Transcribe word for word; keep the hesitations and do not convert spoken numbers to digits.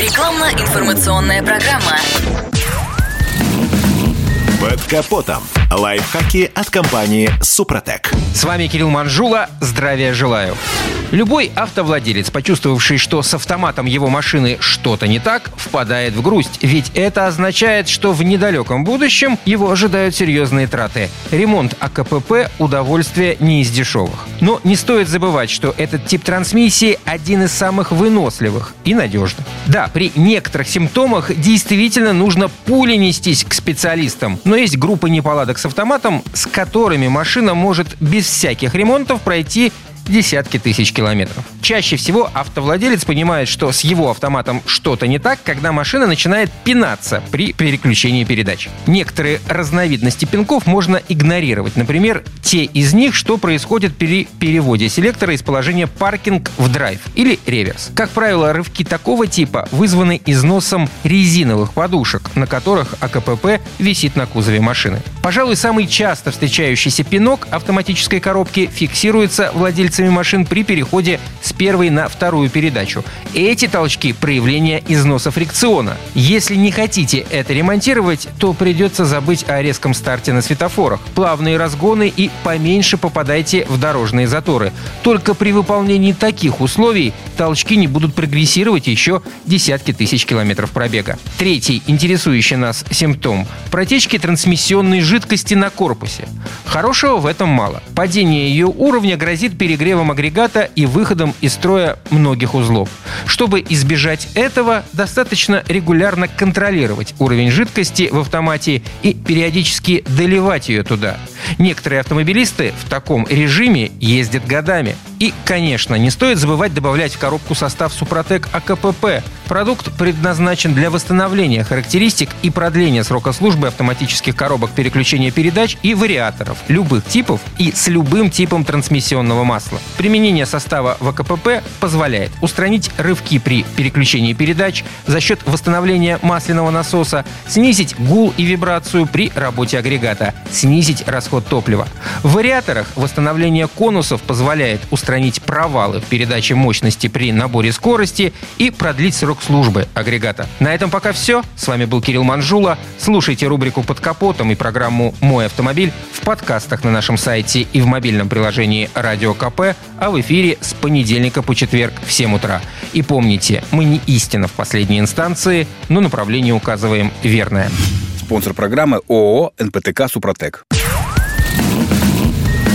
Рекламно-информационная программа. Под капотом. Лайфхаки от компании «Супротек». С вами Кирилл Манжула. Здравия желаю. Любой автовладелец, почувствовавший, что с автоматом его машины что-то не так, впадает в грусть. Ведь это означает, что в недалеком будущем его ожидают серьезные траты. Ремонт а ка пэ пэ – удовольствие не из дешевых. Но не стоит забывать, что этот тип трансмиссии один из самых выносливых и надежных. Да, при некоторых симптомах действительно нужно пулей нестись к специалистам. Но есть группы неполадок с автоматом, с которыми машина может без всяких ремонтов пройти десятки тысяч километров. Чаще всего автовладелец понимает, что с его автоматом что-то не так, когда машина начинает пинаться при переключении передач. Некоторые разновидности пинков можно игнорировать. Например, те из них, что происходит при переводе селектора из положения паркинг в драйв или реверс. Как правило, рывки такого типа вызваны износом резиновых подушек, на которых а ка пэ пэ висит на кузове машины. Пожалуй, самый часто встречающийся пинок автоматической коробки фиксируется владельцем машин при переходе с первой на вторую передачу. Эти толчки – проявление износа фрикциона. Если не хотите это ремонтировать, то придется забыть о резком старте на светофорах. Плавные разгоны и поменьше попадайте в дорожные заторы. Только при выполнении таких условий толчки не будут прогрессировать еще десятки тысяч километров пробега. Третий интересующий нас симптом – протечки трансмиссионной жидкости на корпусе. Хорошего в этом мало. Падение ее уровня грозит перегревом агрегата и выходом из строя многих узлов. Чтобы избежать этого, достаточно регулярно контролировать уровень жидкости в автомате и периодически доливать ее туда. Некоторые автомобилисты в таком режиме ездят годами. И, конечно, не стоит забывать добавлять в коробку состав «Супротек» а ка пэ пэ. Продукт предназначен для восстановления характеристик и продления срока службы автоматических коробок переключения передач и вариаторов любых типов и с любым типом трансмиссионного масла. Применение состава в а ка пэ пэ позволяет устранить рывки при переключении передач за счет восстановления масляного насоса, снизить гул и вибрацию при работе агрегата, снизить расход топлива. В вариаторах восстановление конусов позволяет устранить устранить провалы в передаче мощности при наборе скорости и продлить срок службы агрегата. На этом пока все. С вами был Кирилл Манжула. Слушайте рубрику «Под капотом» и программу «Мой автомобиль» в подкастах на нашем сайте и в мобильном приложении «Радио ка пэ», а в эфире с понедельника по четверг в семь утра. И помните, мы не истина в последней инстанции, но направление указываем верное. Спонсор программы ООО «эн пэ тэ ка Супротек».